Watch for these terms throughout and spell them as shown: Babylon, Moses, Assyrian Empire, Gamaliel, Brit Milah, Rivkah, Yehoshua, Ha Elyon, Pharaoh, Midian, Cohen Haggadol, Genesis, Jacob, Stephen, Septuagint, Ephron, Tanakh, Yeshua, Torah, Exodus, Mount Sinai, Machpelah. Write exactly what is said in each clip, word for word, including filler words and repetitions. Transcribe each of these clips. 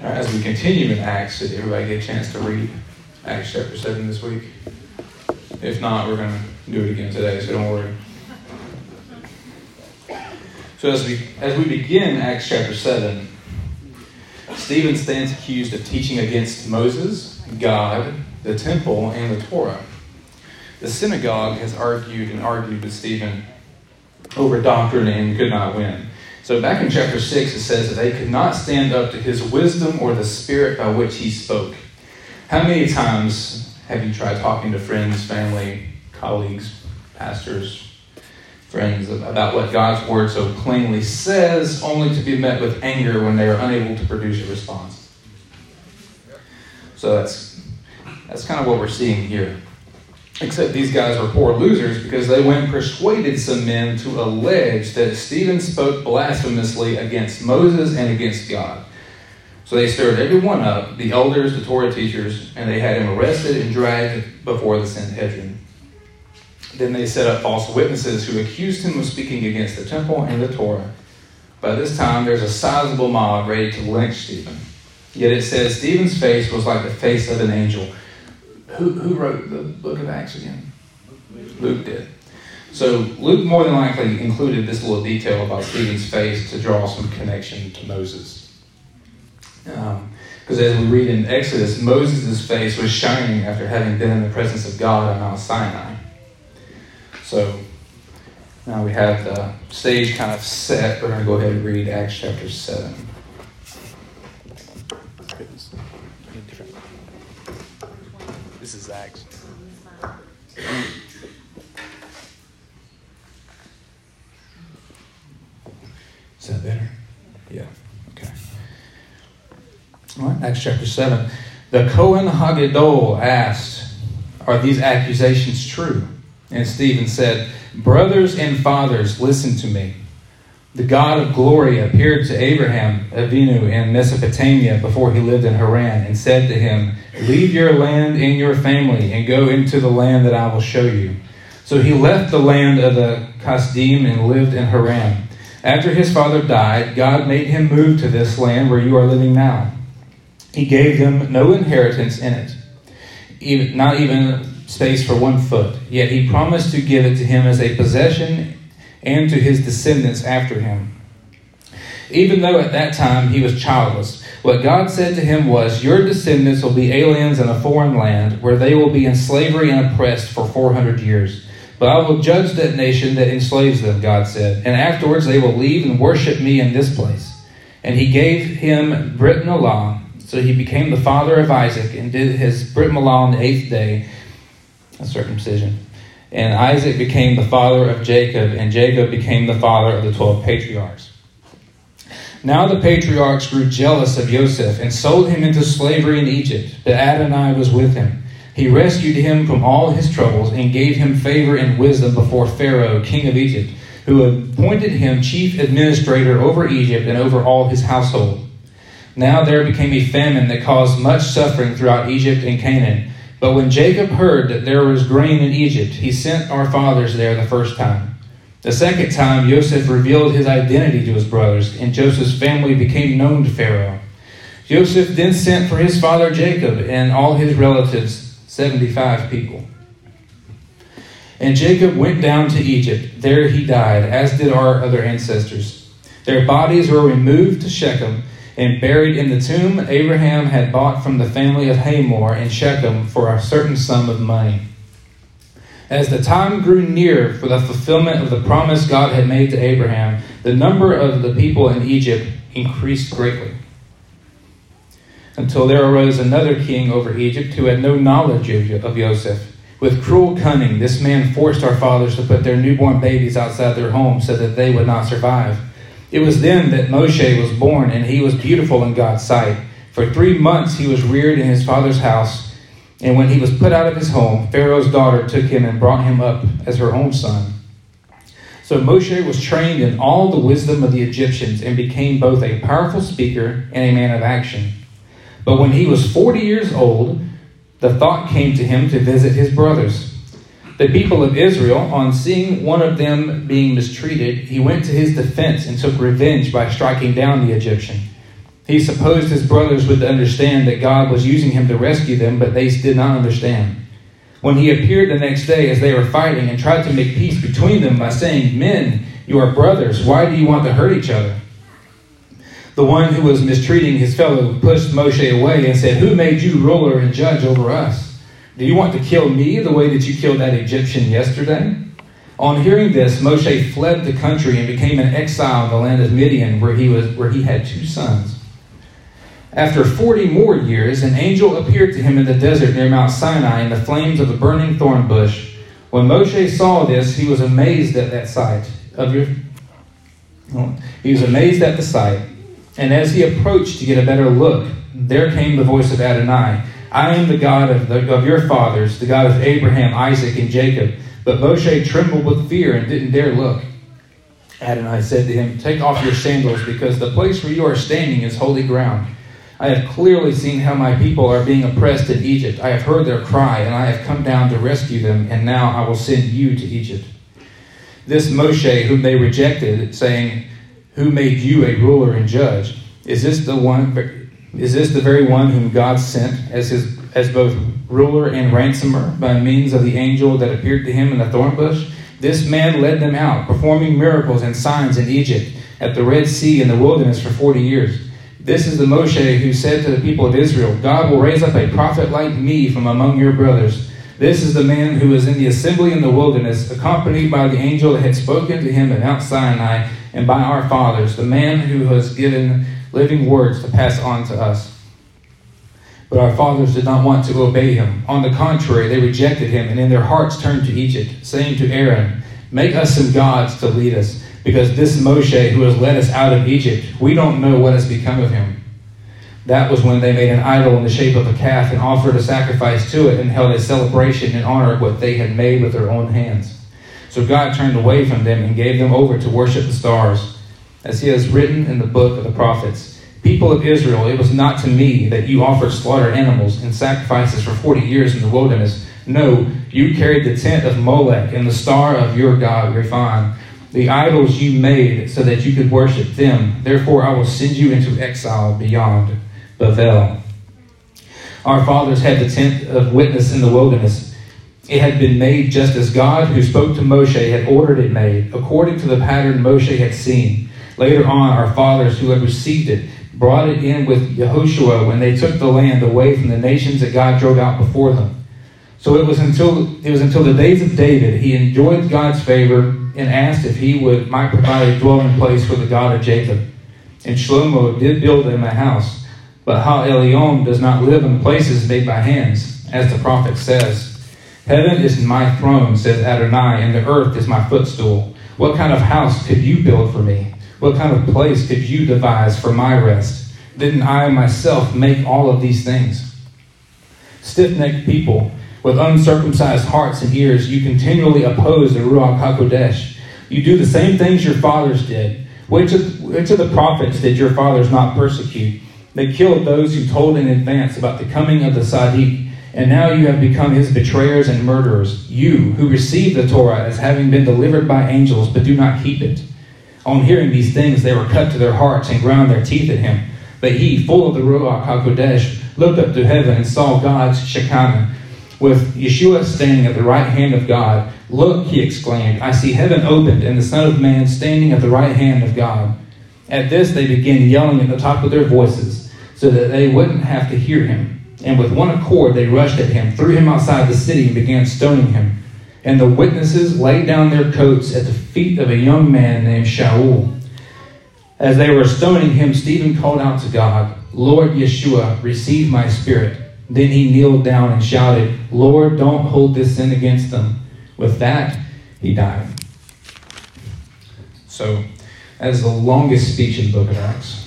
As we continue in Acts, did everybody get a chance to read Acts chapter seven this week? If not, we're going to do it again today, so don't worry. So as we as we begin Acts chapter seven, Stephen stands accused of teaching against Moses, God, the temple, and the Torah. The synagogue has argued and argued with Stephen over doctrine and could not win. So back in chapter six, it says that they could not stand up to his wisdom or the spirit by which he spoke. How many times have you tried talking to friends, family, colleagues, pastors, friends about what God's word so plainly says, only to be met with anger when they are unable to produce a response? So that's that's kind of what we're seeing here. Except these guys were poor losers because they went and persuaded some men to allege that Stephen spoke blasphemously against Moses and against God. So they stirred everyone up, the elders, the Torah teachers, and they had him arrested and dragged before the Sanhedrin. Then they set up false witnesses who accused him of speaking against the temple and the Torah. By this time, there's a sizable mob ready to lynch Stephen. Yet it says Stephen's face was like the face of an angel. Who, who wrote the book of Acts again? Luke. Luke did. So Luke more than likely included this little detail about Stephen's face to draw some connection to Moses. Because um, as we read in Exodus, Moses' face was shining after having been in the presence of God on Mount Sinai. So now we have the stage kind of set. We're going to go ahead and read Acts chapter seven. This is Acts. Is that better? Yeah. Okay. All right. Acts chapter seven. The Cohen Haggadol asked, "Are these accusations true?" And Stephen said, "Brothers and fathers, listen to me. The God of glory appeared to Abraham, Avinu, in Mesopotamia before he lived in Haran, and said to him, 'Leave your land and your family and go into the land that I will show you.' So he left the land of the Kasdim and lived in Haran. After his father died, God made him move to this land where you are living now. He gave them no inheritance in it, even, not even space for one foot. Yet he promised to give it to him as a possession and to his descendants after him. Even though at that time he was childless, what God said to him was, 'Your descendants will be aliens in a foreign land, where they will be in slavery and oppressed for four hundred years. But I will judge that nation that enslaves them,' God said, 'and afterwards they will leave and worship me in this place.' And he gave him Brit Milah, so he became the father of Isaac, and did his Brit Milah on the eighth day, a circumcision. And Isaac became the father of Jacob, and Jacob became the father of the twelve patriarchs. Now the patriarchs grew jealous of Joseph and sold him into slavery in Egypt, but Adonai was with him. He rescued him from all his troubles and gave him favor and wisdom before Pharaoh, king of Egypt, who appointed him chief administrator over Egypt and over all his household. Now there became a famine that caused much suffering throughout Egypt and Canaan. But when Jacob heard that there was grain in Egypt, he sent our fathers there the first time. The second time, Joseph revealed his identity to his brothers, and Joseph's family became known to Pharaoh. Joseph then sent for his father Jacob and all his relatives, seventy-five people. And Jacob went down to Egypt. There he died, as did our other ancestors. Their bodies were removed to Shechem and buried in the tomb Abraham had bought from the family of Hamor in Shechem for a certain sum of money. As the time grew near for the fulfillment of the promise God had made to Abraham, the number of the people in Egypt increased greatly, until there arose another king over Egypt who had no knowledge of Joseph. With cruel cunning, this man forced our fathers to put their newborn babies outside their homes so that they would not survive. It was then that Moshe was born, and he was beautiful in God's sight. For three months he was reared in his father's house, and when he was put out of his home, Pharaoh's daughter took him and brought him up as her own son. So Moshe was trained in all the wisdom of the Egyptians and became both a powerful speaker and a man of action. But when he was forty years old, the thought came to him to visit his brothers, the people of Israel. On seeing one of them being mistreated, he went to his defense and took revenge by striking down the Egyptian. He supposed his brothers would understand that God was using him to rescue them, but they did not understand. When he appeared the next day as they were fighting and tried to make peace between them by saying, "Men, you are brothers. Why do you want to hurt each other?" The one who was mistreating his fellow pushed Moshe away and said, "Who made you ruler and judge over us? Do you want to kill me the way that you killed that Egyptian yesterday?" On hearing this, Moshe fled the country and became an exile in the land of Midian, where he was, where he had two sons. After forty more years, an angel appeared to him in the desert near Mount Sinai in the flames of the burning thorn bush. When Moshe saw this, he was amazed at that sight. Of your, he was amazed at the sight. And as he approached to get a better look, there came the voice of Adonai, "I am the God of, the, of your fathers, the God of Abraham, Isaac, and Jacob." But Moshe trembled with fear and didn't dare look. Adonai said to him, "Take off your sandals, because the place where you are standing is holy ground. I have clearly seen how my people are being oppressed in Egypt. I have heard their cry, and I have come down to rescue them, and now I will send you to Egypt." This Moshe, whom they rejected, saying, "Who made you a ruler and judge? Is this the one? Is this the very one whom God sent as his as both ruler and ransomer by means of the angel that appeared to him in the thorn bush? This man led them out, performing miracles and signs in Egypt, at the Red Sea, in the wilderness for forty years. This is the Moshe who said to the people of Israel, 'God will raise up a prophet like me from among your brothers.' This is the man who was in the assembly in the wilderness, accompanied by the angel that had spoken to him at Mount Sinai, and by our fathers, the man who has given living words to pass on to us. But our fathers did not want to obey him. On the contrary, they rejected him, and in their hearts turned to Egypt, saying to Aaron, 'Make us some gods to lead us, because this Moshe who has led us out of Egypt, we don't know what has become of him.' That was when they made an idol in the shape of a calf and offered a sacrifice to it and held a celebration in honor of what they had made with their own hands. So God turned away from them and gave them over to worship the stars, as he has written in the book of the prophets. People of Israel, it was not to me that you offered slaughtered animals and sacrifices for forty years in the wilderness. No, you carried the tent of Molech and the star of your god Rephan, the idols you made so that you could worship them. Therefore I will send you into exile beyond Babel. Our fathers had the tent of witness in the wilderness. It had been made just as God, who spoke to Moshe, had ordered it made, according to the pattern Moshe had seen. Later on, our fathers who had received it brought it in with Yehoshua when they took the land away from the nations that God drove out before them. So it was until it was until the days of David he enjoyed God's favor and asked if he would might provide a dwelling place for the God of Jacob. And Shlomo did build him a house, but Ha Elyon does not live in places made by hands, as the prophet says. Heaven is my throne, says Adonai, and the earth is my footstool. What kind of house could you build for me? What kind of place could you devise for my rest? Didn't I myself make all of these things? Stiff-necked people with uncircumcised hearts and ears, you continually oppose the Ruach HaKodesh. You do the same things your fathers did. Which of, which of the prophets did your fathers not persecute? They killed those who told in advance about the coming of the Sadiq. And now you have become his betrayers and murderers, you who receive the Torah as having been delivered by angels, but do not keep it. On hearing these things, they were cut to their hearts and ground their teeth at him. But he, full of the Ruach HaKodesh, looked up to heaven and saw God's Shechem, with Yeshua standing at the right hand of God. 'Look,' he exclaimed, 'I see heaven opened and the Son of Man standing at the right hand of God.' At this, they began yelling at the top of their voices, so that they wouldn't have to hear him. And with one accord they rushed at him, threw him outside the city, and began stoning him. And the witnesses laid down their coats at the feet of a young man named Shaul. As they were stoning him, Stephen called out to God, 'Lord Yeshua, receive my spirit.' Then he kneeled down and shouted, 'Lord, don't hold this sin against them.' With that, he died." So, that is the longest speech in the book of Acts.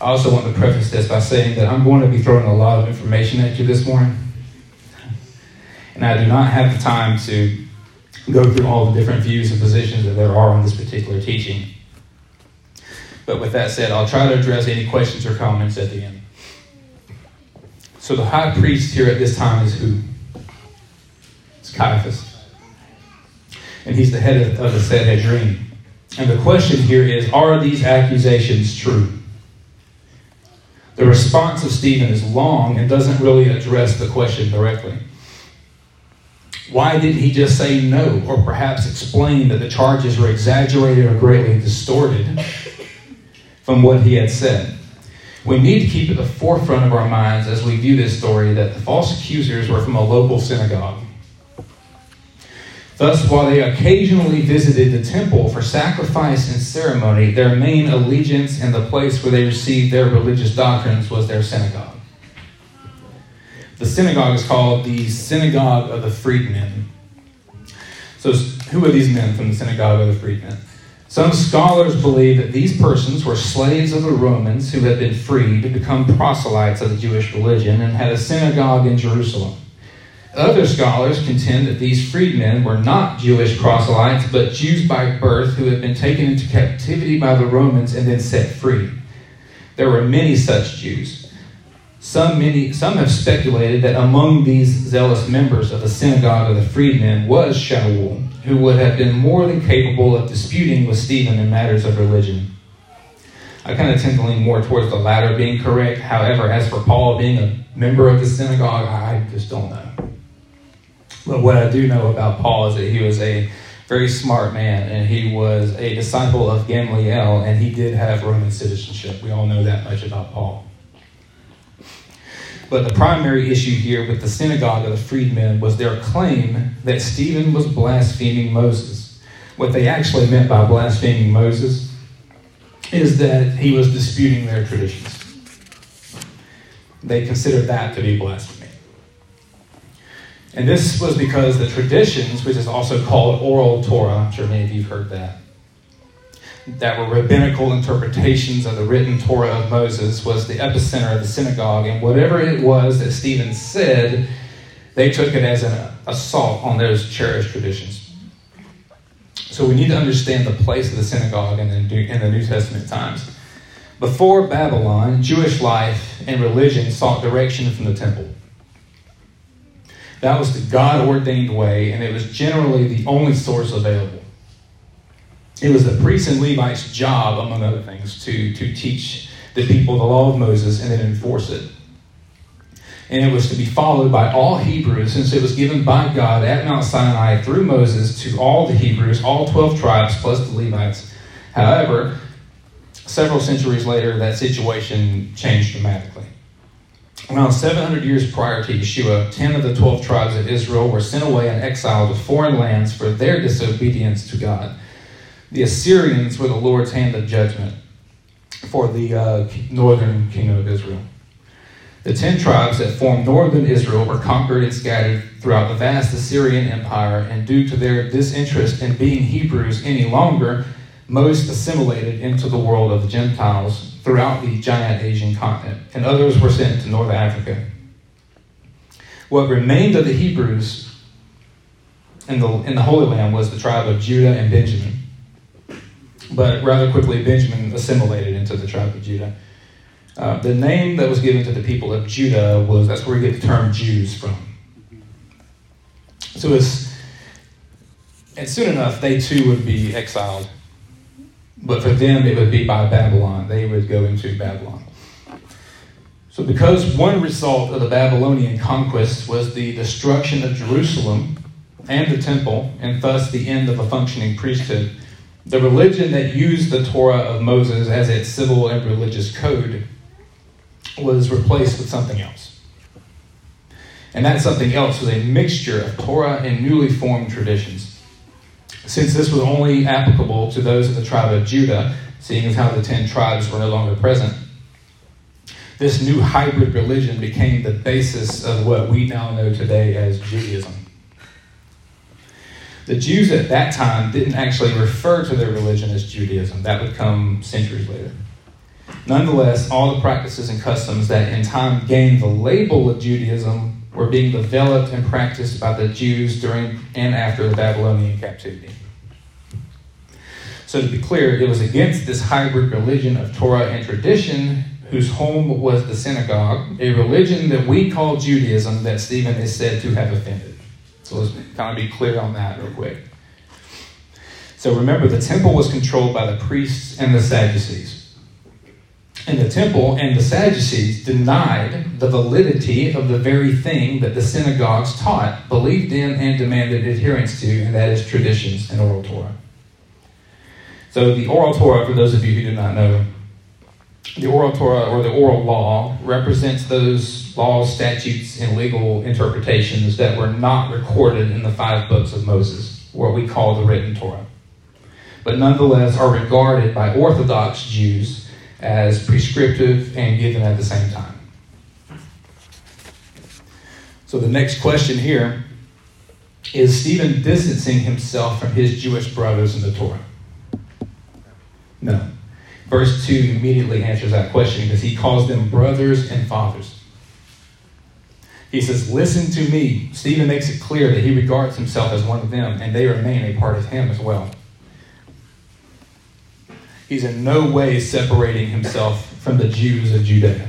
I also want to preface this by saying that I'm going to be throwing a lot of information at you this morning. And I do not have the time to go through all the different views and positions that there are on this particular teaching. But with that said, I'll try to address any questions or comments at the end. So the high priest here at this time is who? It's Caiaphas. And he's the head of the Sanhedrin. And the question here is, are these accusations true? The response of Stephen is long and doesn't really address the question directly. Why didn't he just say no, or perhaps explain that the charges were exaggerated or greatly distorted from what he had said? We need to keep at the forefront of our minds as we view this story that the false accusers were from a local synagogue. Thus, while they occasionally visited the temple for sacrifice and ceremony, their main allegiance and the place where they received their religious doctrines was their synagogue. The synagogue is called the Synagogue of the Freedmen. So who are these men from the Synagogue of the Freedmen? Some scholars believe that these persons were slaves of the Romans who had been freed to become proselytes of the Jewish religion and had a synagogue in Jerusalem. Other scholars contend that these freedmen were not Jewish proselytes, but Jews by birth who had been taken into captivity by the Romans and then set free. There were many such Jews. Some, many, some have speculated that among these zealous members of the Synagogue of the Freedmen was Shaul, who would have been more than capable of disputing with Stephen in matters of religion. I kind of tend to lean more towards the latter being correct. However, as for Paul being a member of the synagogue, I just don't know. But what I do know about Paul is that he was a very smart man, and he was a disciple of Gamaliel, and he did have Roman citizenship. We all know that much about Paul. But the primary issue here with the synagogue of the freedmen was their claim that Stephen was blaspheming Moses. What they actually meant by blaspheming Moses is that he was disputing their traditions. They considered that to be blasphemy. And this was because the traditions, which is also called Oral Torah, I'm sure many of you have heard that, that were rabbinical interpretations of the written Torah of Moses, was the epicenter of the synagogue. And whatever it was that Stephen said, they took it as an assault on those cherished traditions. So we need to understand the place of the synagogue in the New Testament times. Before Babylon, Jewish life and religion sought direction from the temple. That was the God-ordained way, and it was generally the only source available. It was the priests and Levites' job, among other things, to, to teach the people the law of Moses and then enforce it. And it was to be followed by all Hebrews, since it was given by God at Mount Sinai through Moses to all the Hebrews, all twelve tribes, plus the Levites. However, several centuries later, that situation changed dramatically. Around seven hundred years prior to Yeshua, ten of the twelve tribes of Israel were sent away in exile to foreign lands for their disobedience to God. The Assyrians were the Lord's hand of judgment for the uh, northern kingdom of Israel. The ten tribes that formed northern Israel were conquered and scattered throughout the vast Assyrian Empire, and due to their disinterest in being Hebrews any longer, most assimilated into the world of the Gentiles throughout the giant Asian continent, and others were sent to North Africa. What remained of the Hebrews in the, in the Holy Land was the tribe of Judah and Benjamin. But rather quickly, Benjamin assimilated into the tribe of Judah. Uh, the name that was given to the people of Judah was, that's where we get the term Jews from. So it's, and soon enough, they too would be exiled. But for them, it would be by Babylon. They would go into Babylon. So because one result of the Babylonian conquest was the destruction of Jerusalem and the temple, and thus the end of a functioning priesthood, the religion that used the Torah of Moses as its civil and religious code was replaced with something else. And that something else was a mixture of Torah and newly formed traditions. Since this was only applicable to those of the tribe of Judah, seeing as how the ten tribes were no longer present, this new hybrid religion became the basis of what we now know today as Judaism. The Jews at that time didn't actually refer to their religion as Judaism. That would come centuries later. Nonetheless, all the practices and customs that in time gained the label of Judaism were being developed and practiced by the Jews during and after the Babylonian captivity. So to be clear, it was against this hybrid religion of Torah and tradition, whose home was the synagogue, a religion that we call Judaism, that Stephen is said to have offended. So let's kind of be clear on that real quick. So remember, the temple was controlled by the priests and the Sadducees. And the temple and the Sadducees denied the validity of the very thing that the synagogues taught, believed in, and demanded adherence to, and that is traditions and Oral Torah. So the Oral Torah, for those of you who do not know, the Oral Torah, or the Oral Law, represents those laws, statutes, and legal interpretations that were not recorded in the five books of Moses, what we call the written Torah, but nonetheless are regarded by Orthodox Jews as prescriptive and given at the same time. So the next question here is, Stephen distancing himself from his Jewish brothers in the Torah? No. Verse two immediately answers that question because he calls them brothers and fathers. He says, listen to me. Stephen makes it clear that he regards himself as one of them, and they remain a part of him as well. He's in no way separating himself from the Jews of Judea.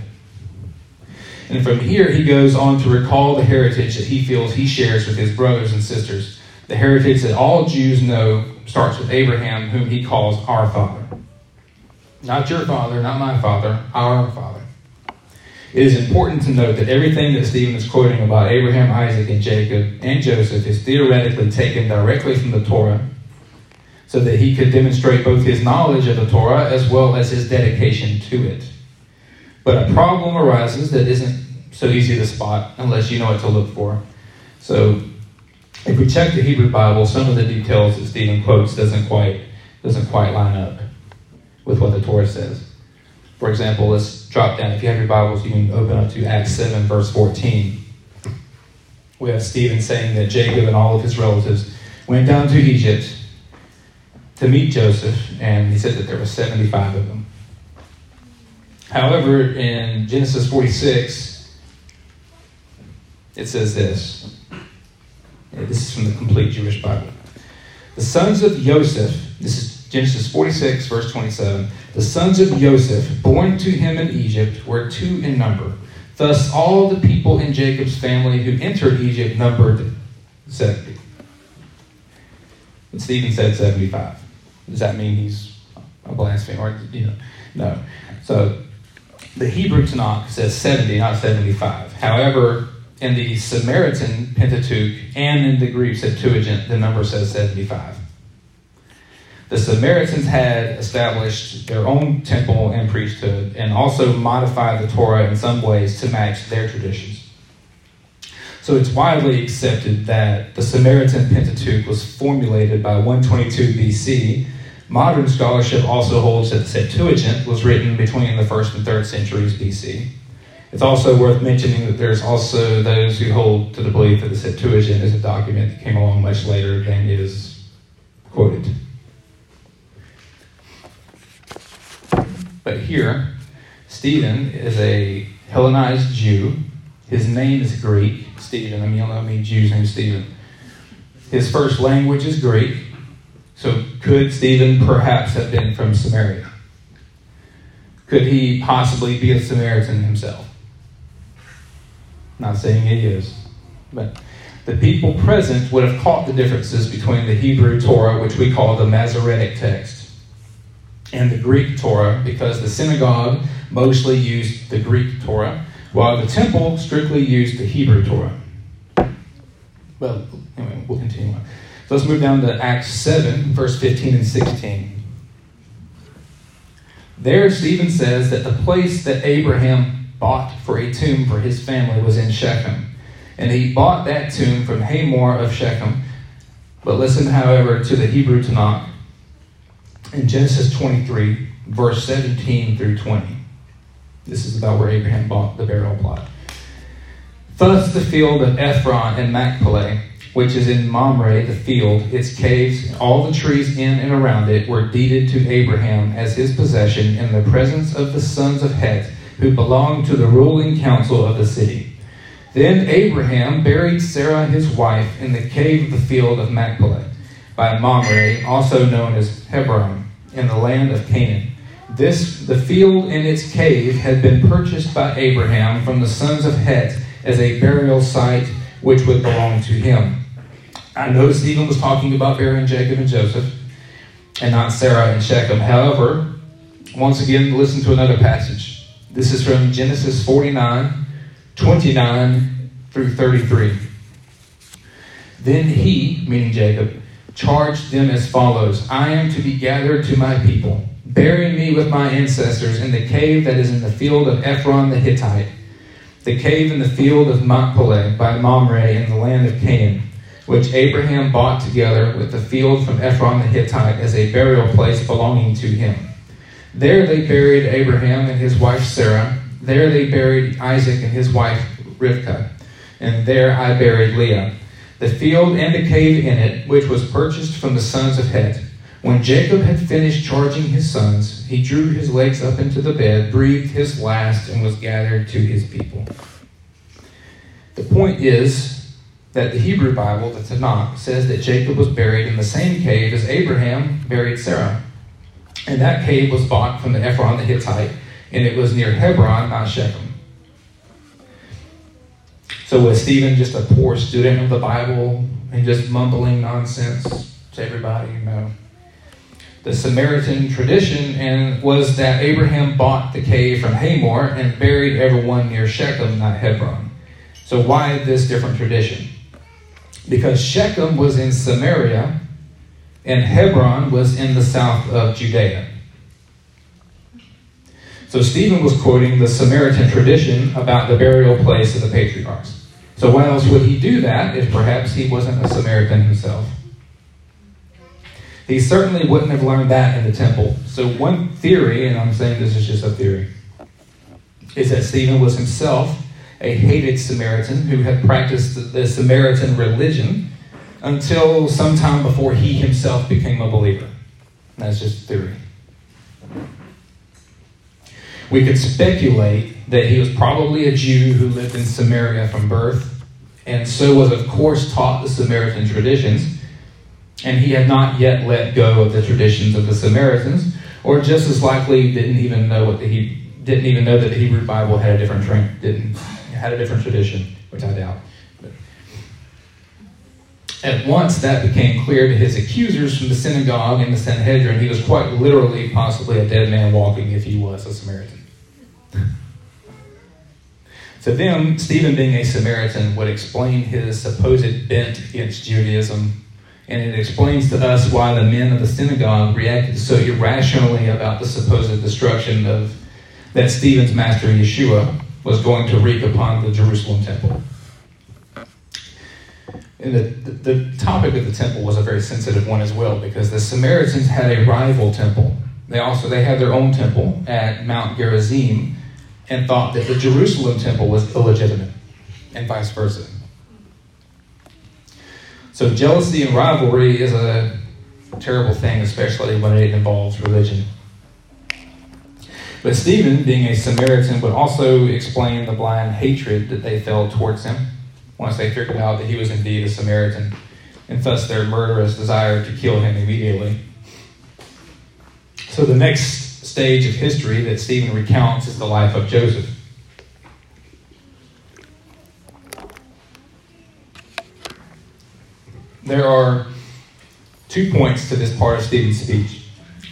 And from here, he goes on to recall the heritage that he feels he shares with his brothers and sisters. The heritage that all Jews know starts with Abraham, whom he calls our father. Not your father, not my father, our father. It is important to note that everything that Stephen is quoting about Abraham, Isaac, and Jacob, and Joseph is theoretically taken directly from the Torah, so that he could demonstrate both his knowledge of the Torah as well as his dedication to it. But a problem arises that isn't so easy to spot unless you know what to look for. So if we check the Hebrew Bible, some of the details that Stephen quotes doesn't quite, doesn't quite line up with what the Torah says. For example, let's drop down. If you have your Bibles, you can open up to Acts seven, verse fourteen. We have Stephen saying that Jacob and all of his relatives went down to Egypt to meet Joseph, and he said that there were seventy-five of them. However, in Genesis forty-six, it says this. This is from the Complete Jewish Bible. The sons of Joseph, this is Genesis forty-six, verse twenty-seven, the sons of Joseph, born to him in Egypt, were two in number. Thus all the people in Jacob's family who entered Egypt numbered seventy. And Stephen said seventy-five. Does that mean he's a blasphemer? You know, no. So the Hebrew Tanakh says seventy, not seventy-five. However, in the Samaritan Pentateuch and in the Greek Septuagint, the number says seventy-five. The Samaritans had established their own temple and priesthood, and also modified the Torah in some ways to match their traditions. So it's widely accepted that the Samaritan Pentateuch was formulated by one twenty-two B C. Modern scholarship also holds that the Septuagint was written between the first and third centuries B C. It's also worth mentioning that there's also those who hold to the belief that the Septuagint is a document that came along much later than it is quoted. But here, Stephen is a Hellenized Jew. His name is Greek. Stephen, I mean, you'll know me, Jews named Stephen. His first language is Greek. So could Stephen perhaps have been from Samaria? Could he possibly be a Samaritan himself? Not saying he is. But the people present would have caught the differences between the Hebrew Torah, which we call the Masoretic text, and the Greek Torah, because the synagogue mostly used the Greek Torah, while the temple strictly used the Hebrew Torah. Well, anyway, we'll continue on. So let's move down to Acts seven, verse fifteen and sixteen. There, Stephen says that the place that Abraham bought for a tomb for his family was in Shechem, and he bought that tomb from Hamor of Shechem. But listen, however, to the Hebrew Tanakh in Genesis twenty-three, verse seventeen through twenty. This is about where Abraham bought the burial plot. Thus the field of Ephron and Machpelah, which is in Mamre, the field, its caves, and all the trees in and around it were deeded to Abraham as his possession in the presence of the sons of Het, who belonged to the ruling council of the city. Then Abraham buried Sarah his wife in the cave of the field of Machpelah, by Mamre, also known as Hebron, in the land of Canaan. This, the field and its cave, had been purchased by Abraham from the sons of Het as a burial site which would belong to him. I know Stephen was talking about burying Jacob and Joseph, and not Sarah and Shechem. However, once again, listen to another passage. This is from Genesis forty-nine, twenty-nine through thirty-three. Then he, meaning Jacob, charged them as follows. I am to be gathered to my people. Bury me with my ancestors in the cave that is in the field of Ephron the Hittite, the cave in the field of Machpelah by Mamre in the land of Canaan, which Abraham bought together with the field from Ephron the Hittite as a burial place belonging to him. There they buried Abraham and his wife Sarah. There they buried Isaac and his wife Rivkah. And there I buried Leah. The field and the cave in it, which was purchased from the sons of Het. When Jacob had finished charging his sons, he drew his legs up into the bed, breathed his last, and was gathered to his people. The point is that the Hebrew Bible, the Tanakh, says that Jacob was buried in the same cave as Abraham buried Sarah. And that cave was bought from the Ephron the Hittite, and it was near Hebron, not Shechem. So was Stephen just a poor student of the Bible and just mumbling nonsense to everybody? No. The Samaritan tradition and was that Abraham bought the cave from Hamor and buried everyone near Shechem, not Hebron. So why this different tradition? Because Shechem was in Samaria and Hebron was in the south of Judea. So Stephen was quoting the Samaritan tradition about the burial place of the patriarchs. So why else would he do that if perhaps he wasn't a Samaritan himself? He certainly wouldn't have learned that in the temple. So one theory, and I'm saying this is just a theory, is that Stephen was himself a hated Samaritan who had practiced the Samaritan religion until sometime before he himself became a believer. That's just theory. We could speculate that he was probably a Jew who lived in Samaria from birth, and so was, of course, taught the Samaritan traditions, and he had not yet let go of the traditions of the Samaritans, or just as likely didn't even know what the he didn't even know that the Hebrew Bible had a different tra- didn't had a different tradition, which I doubt. At once that became clear to his accusers from the synagogue and the Sanhedrin. He was quite literally possibly a dead man walking if he was a Samaritan. To them, Stephen being a Samaritan would explain his supposed bent against Judaism, and it explains to us why the men of the synagogue reacted so irrationally about the supposed destruction of that Stephen's master Yeshua was going to wreak upon the Jerusalem temple. And the, the, the topic of the temple was a very sensitive one as well, because the Samaritans had a rival temple. They also they had their own temple at Mount Gerizim and thought that the Jerusalem temple was illegitimate, and vice versa. So jealousy and rivalry is a terrible thing, especially when it involves religion. But Stephen, being a Samaritan, would also explain the blind hatred that they felt towards him once they figured out that he was indeed a Samaritan, and thus their murderous desire to kill him immediately. So the next stage of history that Stephen recounts is the life of Joseph. There are two points to this part of Stephen's speech.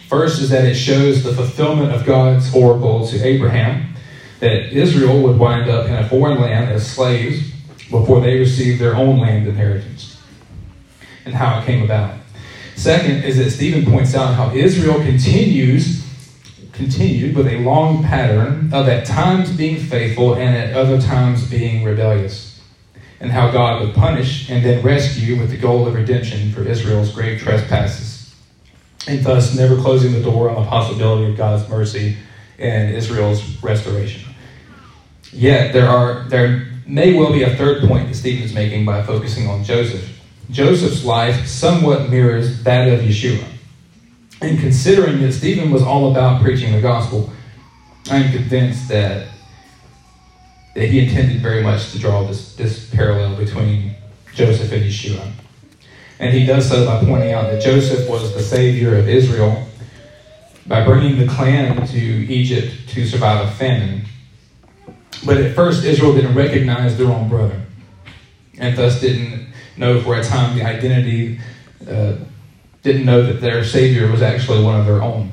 First is that it shows the fulfillment of God's oracle to Abraham, that Israel would wind up in a foreign land as slaves before they received their own land inheritance, and how it came about. Second is that Stephen points out how Israel continues, continued with a long pattern of at times being faithful and at other times being rebellious, and how God would punish and then rescue with the goal of redemption for Israel's grave trespasses, and thus never closing the door on the possibility of God's mercy and Israel's restoration. Yet there are there. may well be a third point that Stephen is making by focusing on Joseph. Joseph's life somewhat mirrors that of Yeshua. And considering that Stephen was all about preaching the gospel, I am convinced that, that he intended very much to draw this, this parallel between Joseph and Yeshua. And he does so by pointing out that Joseph was the savior of Israel by bringing the clan to Egypt to survive a famine. But at first, Israel didn't recognize their own brother, and thus didn't know for a time the identity uh, didn't know that their Savior was actually one of their own.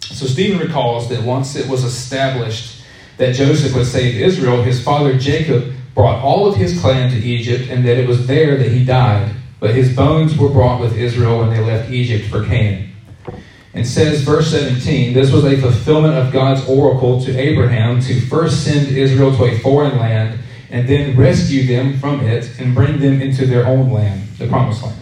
So Stephen recalls that once it was established that Joseph would save Israel, his father Jacob brought all of his clan to Egypt, and that it was there that he died. But his bones were brought with Israel when they left Egypt for Canaan. And says, verse seventeen, this was a fulfillment of God's oracle to Abraham to first send Israel to a foreign land and then rescue them from it and bring them into their own land, the promised land.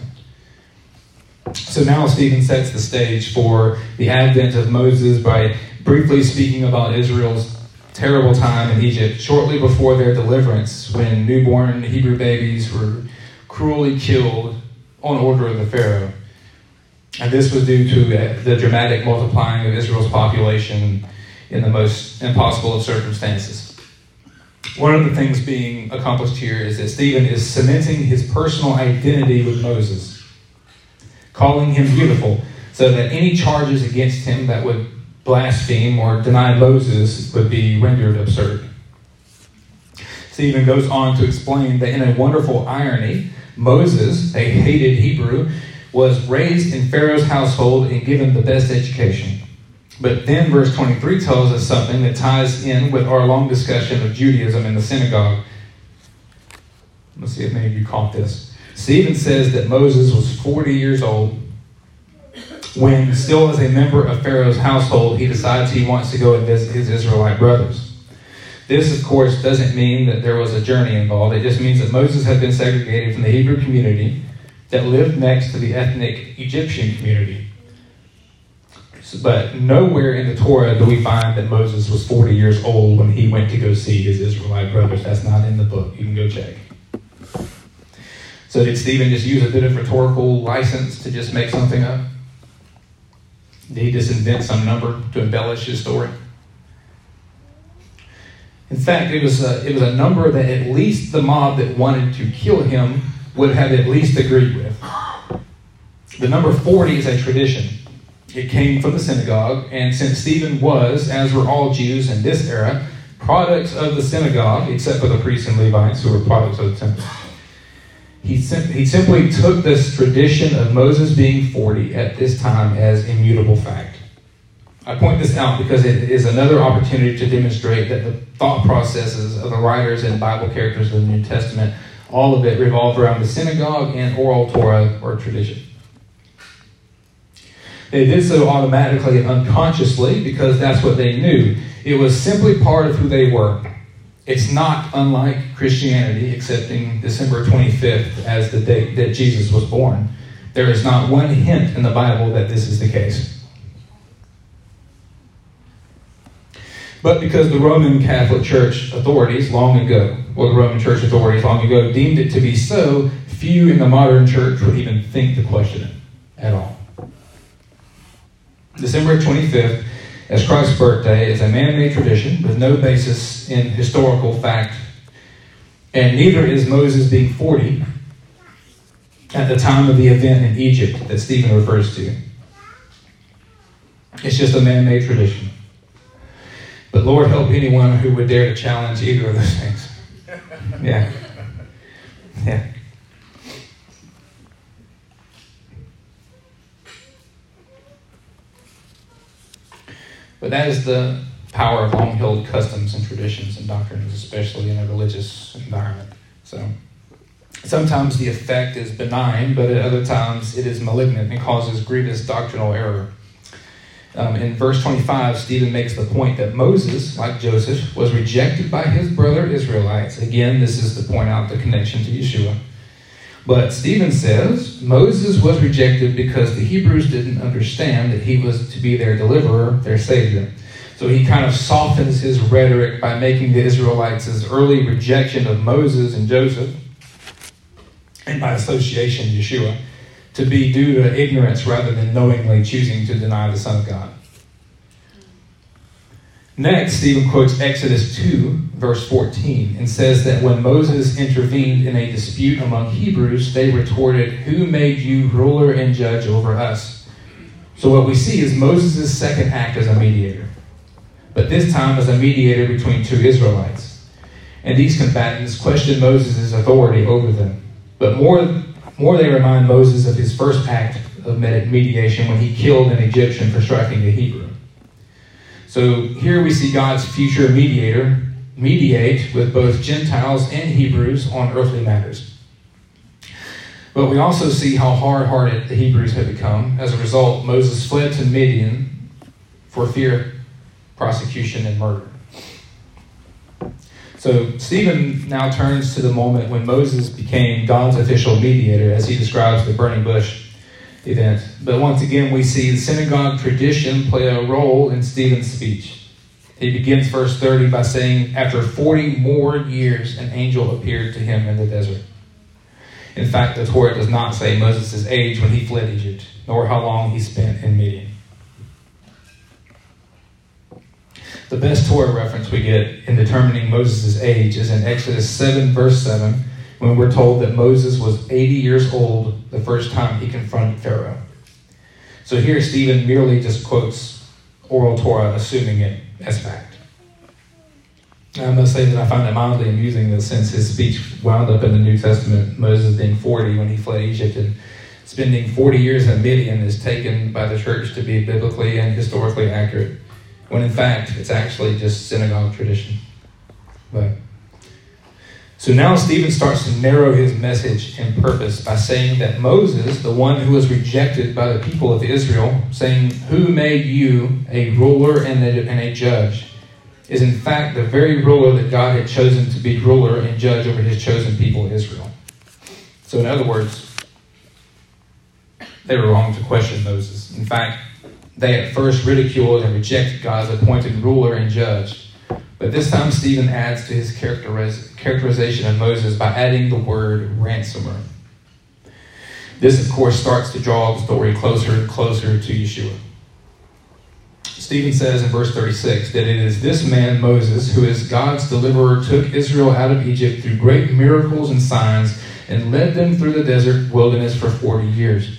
So now Stephen sets the stage for the advent of Moses by briefly speaking about Israel's terrible time in Egypt shortly before their deliverance, when newborn Hebrew babies were cruelly killed on order of the Pharaoh. And this was due to the dramatic multiplying of Israel's population in the most impossible of circumstances. One of the things being accomplished here is that Stephen is cementing his personal identity with Moses, calling him beautiful, so that any charges against him that would blaspheme or deny Moses would be rendered absurd. Stephen goes on to explain that in a wonderful irony, Moses, a hated Hebrew, was raised in Pharaoh's household and given the best education. But then verse twenty-three tells us something that ties in with our long discussion of Judaism in the synagogue. Let's see if many of you caught this. Stephen says that Moses was forty years old when, still as a member of Pharaoh's household, he decides he wants to go and visit his Israelite brothers. This, of course, doesn't mean that there was a journey involved. It just means that Moses had been segregated from the Hebrew community that lived next to the ethnic Egyptian community. But nowhere in the Torah do we find that Moses was forty years old when he went to go see his Israelite brothers. That's not in the book. You can go check. So did Stephen just use a bit of rhetorical license to just make something up? Did he just invent some number to embellish his story? In fact, it was a, it was a number that at least the mob that wanted to kill him would have at least agreed with. The number forty is a tradition. It came from the synagogue, and since Stephen was, as were all Jews in this era, products of the synagogue, except for the priests and Levites who were products of the temple, he, sim- he simply took this tradition of Moses being forty at this time as immutable fact. I point this out because it is another opportunity to demonstrate that the thought processes of the writers and Bible characters of the New Testament, all of it revolved around the synagogue and oral Torah or tradition. They did so automatically and unconsciously because that's what they knew. It was simply part of who they were. It's not unlike Christianity, accepting December twenty-fifth as the date that Jesus was born. There is not one hint in the Bible that this is the case. But because the Roman Catholic Church authorities long ago, well, the Roman Church authorities long ago deemed it to be so, few in the modern church would even think to question it at all. December twenty-fifth, as Christ's birthday, is a man-made tradition with no basis in historical fact, and neither is Moses being forty at the time of the event in Egypt that Stephen refers to. It's just a man-made tradition. But Lord help anyone who would dare to challenge either of those things. Yeah. Yeah. But that is the power of long-held customs and traditions and doctrines, especially in a religious environment. So sometimes the effect is benign, but at other times it is malignant and causes grievous doctrinal error. Um, in verse twenty-five, Stephen makes the point that Moses, like Joseph, was rejected by his brother Israelites. Again, this is to point out the connection to Yeshua. But Stephen says, Moses was rejected because the Hebrews didn't understand that he was to be their deliverer, their savior. So he kind of softens his rhetoric by making the Israelites' early rejection of Moses and Joseph, and by association, Yeshua, to be due to ignorance rather than knowingly choosing to deny the Son of God. Next, Stephen quotes Exodus two, verse fourteen, and says that when Moses intervened in a dispute among Hebrews, they retorted, "Who made you ruler and judge over us?" So what we see is Moses' second act as a mediator, but this time as a mediator between two Israelites. And these combatants question Moses' authority over them, but more More, they remind Moses of his first act of mediation when he killed an Egyptian for striking a Hebrew. So here we see God's future mediator mediate with both Gentiles and Hebrews on earthly matters. But we also see how hard-hearted the Hebrews had become. As a result, Moses fled to Midian for fear of prosecution and murder. So Stephen now turns to the moment when Moses became God's official mediator as he describes the burning bush event. But once again, we see the synagogue tradition play a role in Stephen's speech. He begins verse thirty by saying, "After forty more years, an angel appeared to him in the desert." In fact, the Torah does not say Moses' age when he fled Egypt, nor how long he spent in Midian. The best Torah reference we get in determining Moses' age is in Exodus seven, verse seven, when we're told that Moses was eighty years old the first time he confronted Pharaoh. So here Stephen merely just quotes Oral Torah, assuming it as fact. I must say that I find it mildly amusing that since his speech wound up in the New Testament, Moses being forty when he fled Egypt and spending forty years in Midian is taken by the church to be biblically and historically accurate, when in fact, it's actually just synagogue tradition. But so now Stephen starts to narrow his message and purpose by saying that Moses, the one who was rejected by the people of Israel, saying, "Who made you a ruler and a, and a judge?" is in fact the very ruler that God had chosen to be ruler and judge over his chosen people, Israel. So in other words, they were wrong to question Moses. In fact, they at first ridiculed and rejected God's appointed ruler and judge. But this time Stephen adds to his characteriz- characterization of Moses by adding the word ransomer. This, of course, starts to draw the story closer and closer to Yeshua. Stephen says in verse thirty-six that it is this man Moses who as God's deliverer took Israel out of Egypt through great miracles and signs and led them through the desert wilderness for forty years.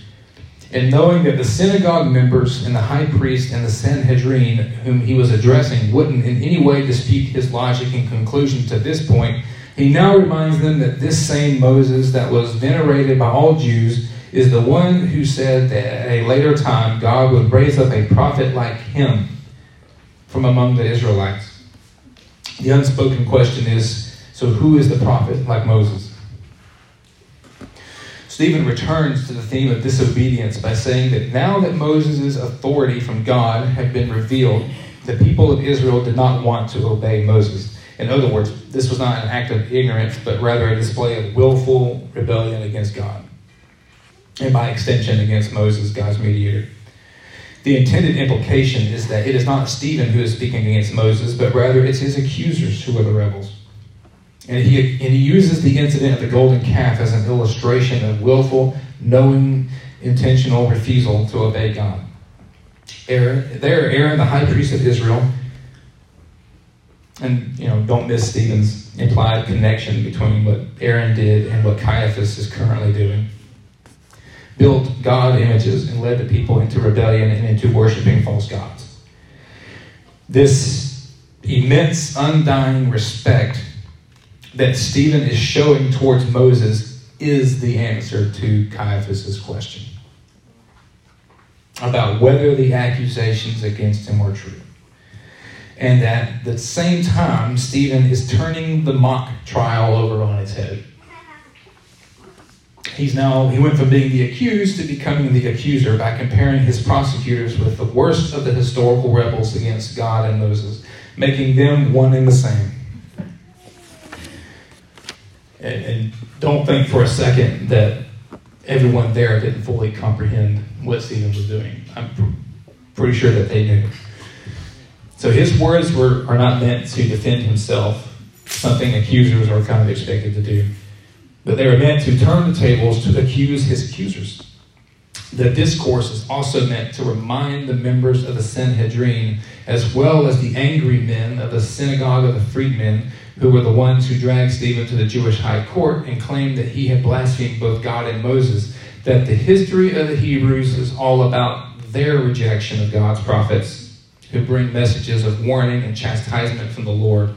And knowing that the synagogue members and the high priest and the Sanhedrin whom he was addressing wouldn't in any way dispute his logic and conclusion to this point, he now reminds them that this same Moses that was venerated by all Jews is the one who said that at a later time God would raise up a prophet like him from among the Israelites. The unspoken question is, so who is the prophet like Moses? Stephen returns to the theme of disobedience by saying that now that Moses' authority from God had been revealed, the people of Israel did not want to obey Moses. In other words, this was not an act of ignorance, but rather a display of willful rebellion against God, and by extension against Moses, God's mediator. The intended implication is that it is not Stephen who is speaking against Moses, but rather it's his accusers who are the rebels. And he, and he uses the incident of the golden calf as an illustration of willful, knowing, intentional refusal to obey God. Aaron, there, Aaron, the high priest of Israel, and you know, don't miss Stephen's implied connection between what Aaron did and what Caiaphas is currently doing, built God images and led the people into rebellion and into worshiping false gods. This immense, undying respect that Stephen is showing towards Moses is the answer to Caiaphas' question about whether the accusations against him were true. And at the same time, Stephen is turning the mock trial over on its head. He's now, he went from being the accused to becoming the accuser by comparing his prosecutors with the worst of the historical rebels against God and Moses, making them one and the same. And don't think for a second that everyone there didn't fully comprehend what Stephen was doing. I'm pr- pretty sure that they knew. So his words were are not meant to defend himself, something accusers are kind of expected to do. But they were meant to turn the tables to accuse his accusers. The discourse is also meant to remind the members of the Sanhedrin, as well as the angry men of the Synagogue of the Freedmen, who were the ones who dragged Stephen to the Jewish high court and claimed that he had blasphemed both God and Moses, that the history of the Hebrews is all about their rejection of God's prophets, who bring messages of warning and chastisement from the Lord,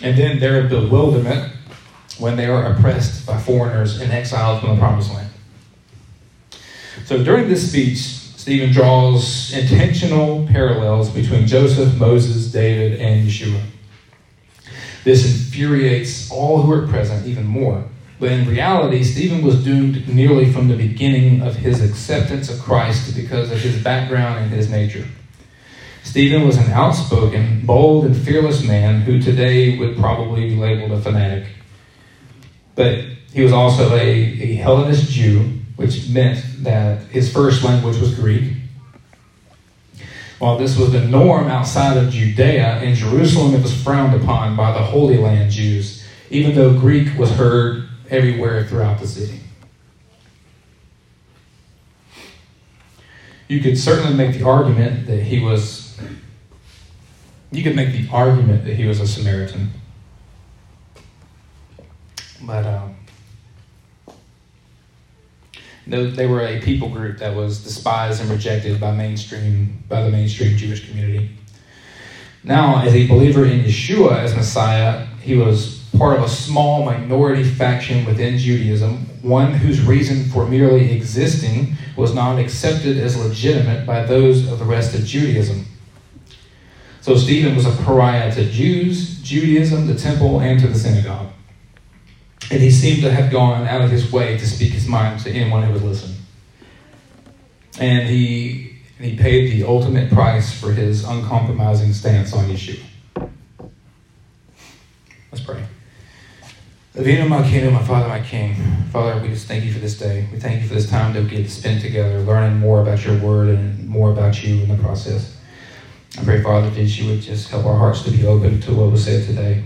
and then their bewilderment when they are oppressed by foreigners and exiled from the promised land. So during this speech, Stephen draws intentional parallels between Joseph, Moses, David, and Yeshua. This infuriates all who are present even more. But in reality, Stephen was doomed nearly from the beginning of his acceptance of Christ because of his background and his nature. Stephen was an outspoken, bold, and fearless man who today would probably be labeled a fanatic. But he was also a, a Hellenist Jew, which meant that his first language was Greek. While this was the norm outside of Judea, in Jerusalem it was frowned upon by the Holy Land Jews, even though Greek was heard everywhere throughout the city. You could certainly make the argument that he was, you could make the argument that he was a Samaritan. But um, they were a people group that was despised and rejected by mainstream by the mainstream Jewish community. Now, as a believer in Yeshua as Messiah, he was part of a small minority faction within Judaism, one whose reason for merely existing was not accepted as legitimate by those of the rest of Judaism. So Stephen was a pariah to Jews, Judaism, the temple, and to the synagogue. And he seemed to have gone out of his way to speak his mind to anyone who would listen. And he, and he paid the ultimate price for his uncompromising stance on Yeshua. Let's pray. Avinu, my Kingdom, my Father, my King. Father, we just thank you for this day. We thank you for this time that we get to spend together, learning more about your word and more about you in the process. I pray, Father, that you would just help our hearts to be open to what was said today.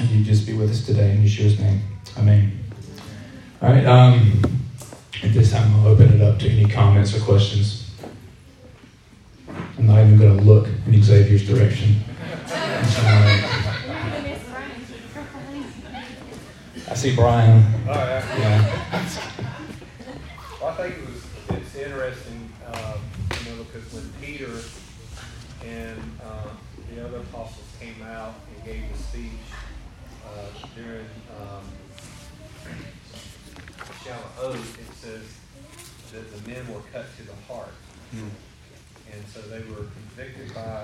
And you just be with us today in Yeshua's name. Amen. All right. Um, at this time, I'll open it up to any comments or questions. I'm not even going to look in Xavier's direction. I see Brian. Oh, yeah. yeah. Well, I think it was it's interesting, um, you know, because when Peter and uh, the other apostles came out and gave the speech, Uh, during um, Shavuot, it says that the men were cut to the heart. Mm. And so they were convicted by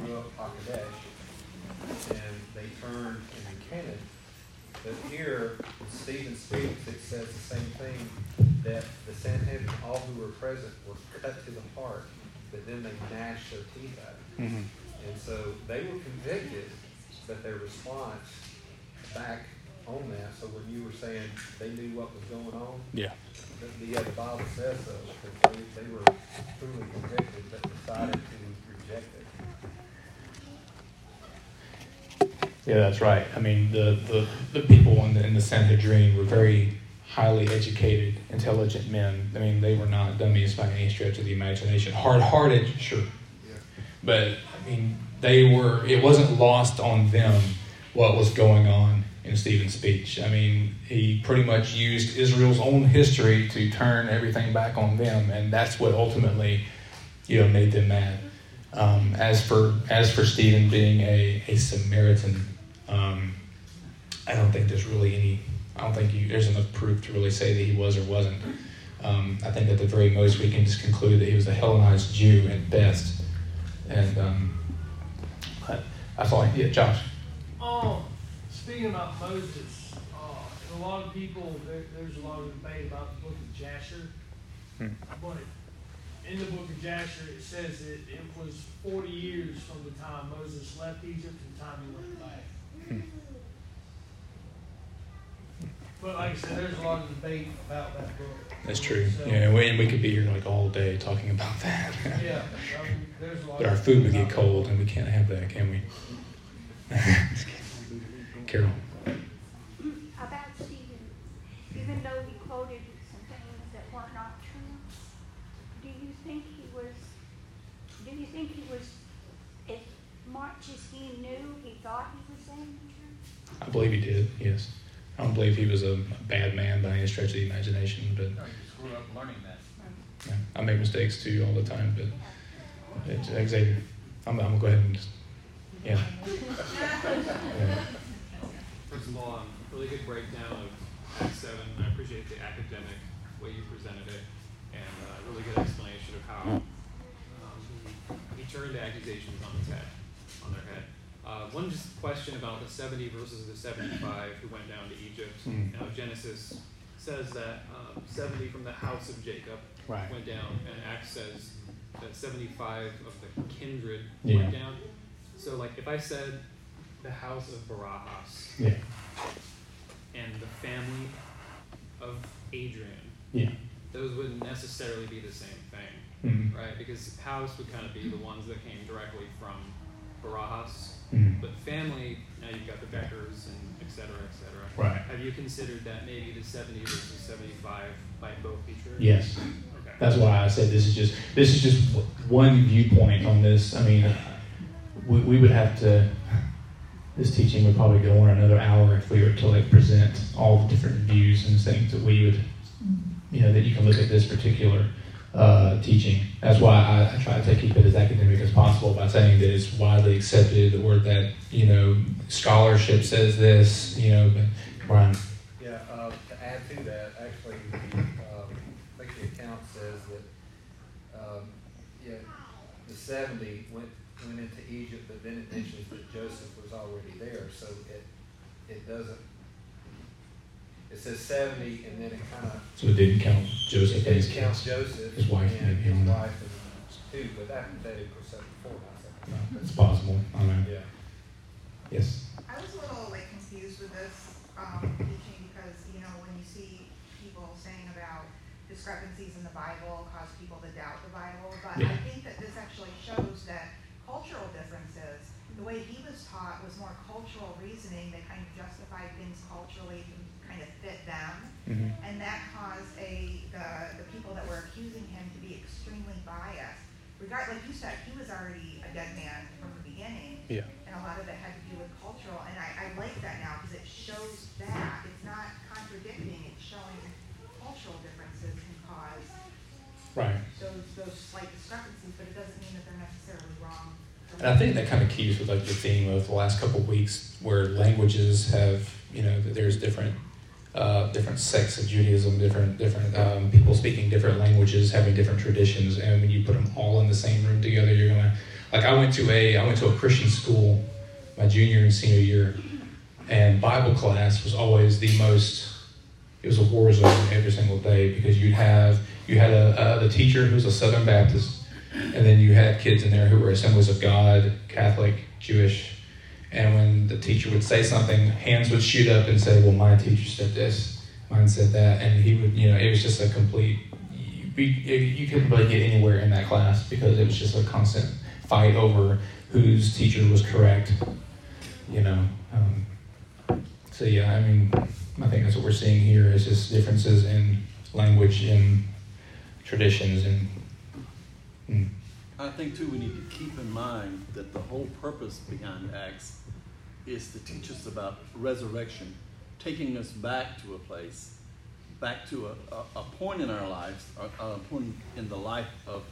Ruach HaKodesh, and they turned into Canaan. But here, when Stephen speaks, it says the same thing, that the Sanhedrin, all who were present, were cut to the heart, but then they gnashed their teeth at it. Mm-hmm. And so they were convicted, but their response back on that, so when you were saying they knew what was going on, yeah, the, the Bible says so, because they, they were truly convicted but decided to reject it. Yeah, that's right. I mean, the, the, the people in the, in the Sanhedrin were very highly educated, intelligent men. I mean, they were not dummies by any stretch of the imagination. Hard-hearted, sure. Yeah. But, I mean, They were. It wasn't lost on them what was going on in Stephen's speech. I mean, he pretty much used Israel's own history to turn everything back on them, and that's what ultimately, you know, made them mad. Um, as for as for Stephen being a a Samaritan, um, I don't think there's really any. I don't think you, there's enough proof to really say that he was or wasn't. Um, I think at the very most we can just conclude that he was a Hellenized Jew at best, and. Um, That's all I did, Josh. Um, speaking about Moses, uh, a lot of people, there, there's a lot of debate about the book of Jasher. Hmm. But in the book of Jasher, it says that it was forty years from the time Moses left Egypt to the time he went back. Hmm. But like I said, there's a lot of debate about that book. That's true. So, yeah, and we could be here like all day talking about that. Yeah. Um, there's a lot but our food would get cold, and we can't have that, can we? Carol. About Stephen, even though he quoted some things that were not true, do you think he was? Do you think he was as much as he knew he thought he was saying the truth? I believe he did. Yes, I don't believe he was a bad man by any stretch of the imagination. But no, he just grew up learning that. Yeah, I make mistakes too all the time, but it's Xavier. I'm, I'm gonna go ahead and just. Yeah. yeah. First of all, um, really good breakdown of Acts seven. I appreciate the academic way you presented it. and a really good explanation of how um, he turned the accusations on his head, on their head. Uh, one just question about the seventy versus the seventy-five who went down to Egypt. Mm. Now Genesis says that um, seventy from the house of Jacob right. went down, and Acts says that seventy-five of the kindred yeah. went down. So, like, if I said the house of Barajas yeah. and the family of Adrian, yeah. those wouldn't necessarily be the same thing, mm-hmm. right? Because house would kind of be the ones that came directly from Barajas, mm-hmm. but family, now you've got the Beckers and et cetera, et cetera. Right. Have you considered that maybe the seventy versus seventy-five might both be true? Yes. Okay. That's why I said this is just this is just one viewpoint on this. I mean, we, we would have to. This teaching would probably go on another hour if we were to like present all the different views and things that we would, you know, that you can look at this particular uh, teaching. That's why I, I try to keep it as academic as possible by saying that it's widely accepted, or that, you know, scholarship says this, you know. But Brian. Yeah, uh, to add to that, actually, the, um, I think the account says that um, yeah, the seventy went. went into Egypt, but then it mentions that Joseph was already there, so it it doesn't, it says seventy, and then it kind of, so it didn't count Joseph, it didn't count Joseph, his wife, and his him. wife and two, but that that equals seventy-four. It's possible. I know. Yeah. Yes. I was a little like confused with this um, teaching because, you know, when you see people saying about discrepancies in the Bible cause people to doubt the Bible, but yeah. I think that this actually shows that cultural differences. The way he was taught was more cultural reasoning. They kind of justified things culturally to kind of fit them. Mm-hmm. And that caused a the, the people that were accusing him to be extremely biased. Regardless, like you said, he was already a dead man from the beginning. Yeah. And a lot of it had to do with cultural. And I, I like that now because it shows that. It's not contradicting. It's showing cultural differences can cause right. those, those slight discrepancies, but it doesn't mean that they're necessarily wrong. And I think that kind of keeps with like the theme of the last couple of weeks, where languages have, you know, there's different, uh, different sects of Judaism, different, different um, people speaking different languages, having different traditions, and when you put them all in the same room together, you're gonna. Like I went to a, I went to a Christian school, my junior and senior year, and Bible class was always the most. It was a war zone every single day because you'd have you had a, a the teacher who was a Southern Baptist. And then you had kids in there who were Assemblies of God, Catholic, Jewish. And when the teacher would say something, hands would shoot up and say, well, my teacher said this, mine said that. And he would, you know, it was just a complete, you, you couldn't really get anywhere in that class because it was just a constant fight over whose teacher was correct, you know. Um, so, yeah, I mean, I think that's what we're seeing here is just differences in language and traditions and Mm. I think, too, we need to keep in mind that the whole purpose behind Acts is to teach us about resurrection, taking us back to a place, back to a, a, a point in our lives, a, a point in the life of,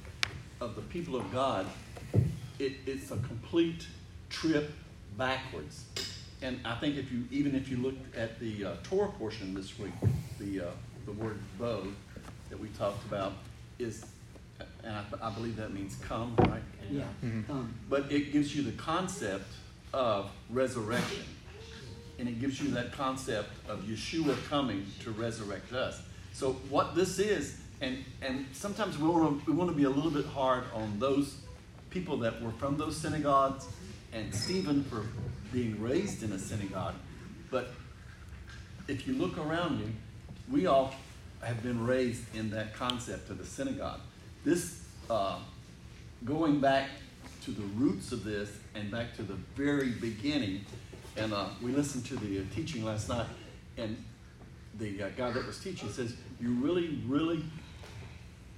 of the people of God. It, it's a complete trip backwards. And I think if you, even if you look at the uh, Torah portion this week, the, uh, the word bo that we talked about is... And I, I believe that means come, right? Yeah, mm-hmm. come. But it gives you the concept of resurrection. And it gives you that concept of Yeshua coming to resurrect us. So what this is, and, and sometimes we want, to, we want to be a little bit hard on those people that were from those synagogues and Stephen for being raised in a synagogue. But if you look around you, we all have been raised in that concept of the synagogue. This, uh, going back to the roots of this and back to the very beginning, and uh, we listened to the uh, teaching last night, and the uh, guy that was teaching says, you really, really,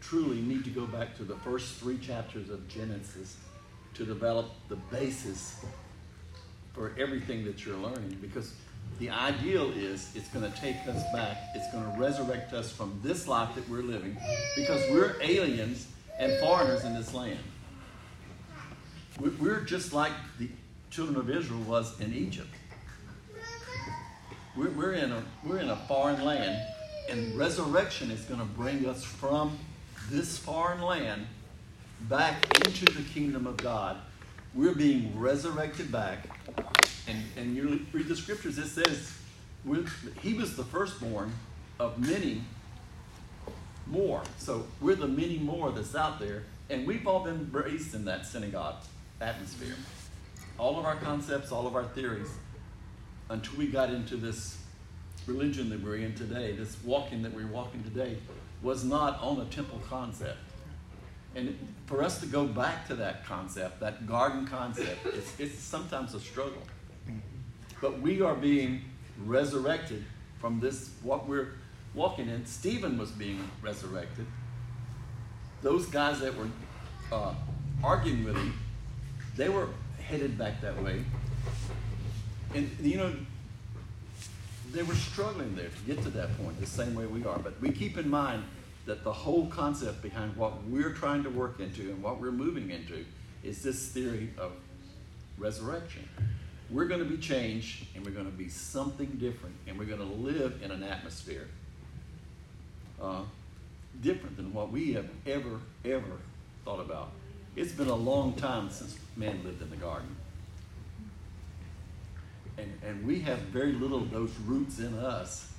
truly need to go back to the first three chapters of Genesis to develop the basis for everything that you're learning, because the ideal is it's going to take us back. It's going to resurrect us from this life that we're living because we're aliens and foreigners in this land. We're just like the children of Israel was in Egypt. We're, we're, in, a, we're in a foreign land, and resurrection is going to bring us from this foreign land back into the kingdom of God. We're being resurrected back. And, and you read the scriptures, it says we're, he was the firstborn of many more. So we're the many more that's out there. And we've all been raised in that synagogue atmosphere. All of our concepts, all of our theories, until we got into this religion that we're in today, this walking that we're walking today, was not on a temple concept. And for us to go back to that concept, that garden concept, it's, it's sometimes a struggle. But we are being resurrected from this, what we're walking in. Stephen was being resurrected. Those guys that were uh, arguing with him, they were headed back that way. And, you know, they were struggling there to get to that point, the same way we are. But we keep in mind that the whole concept behind what we're trying to work into and what we're moving into is this theory of resurrection. We're going to be changed, and we're going to be something different, and we're going to live in an atmosphere uh, different than what we have ever, ever thought about. It's been a long time since man lived in the garden. And, and we have very little of those roots in us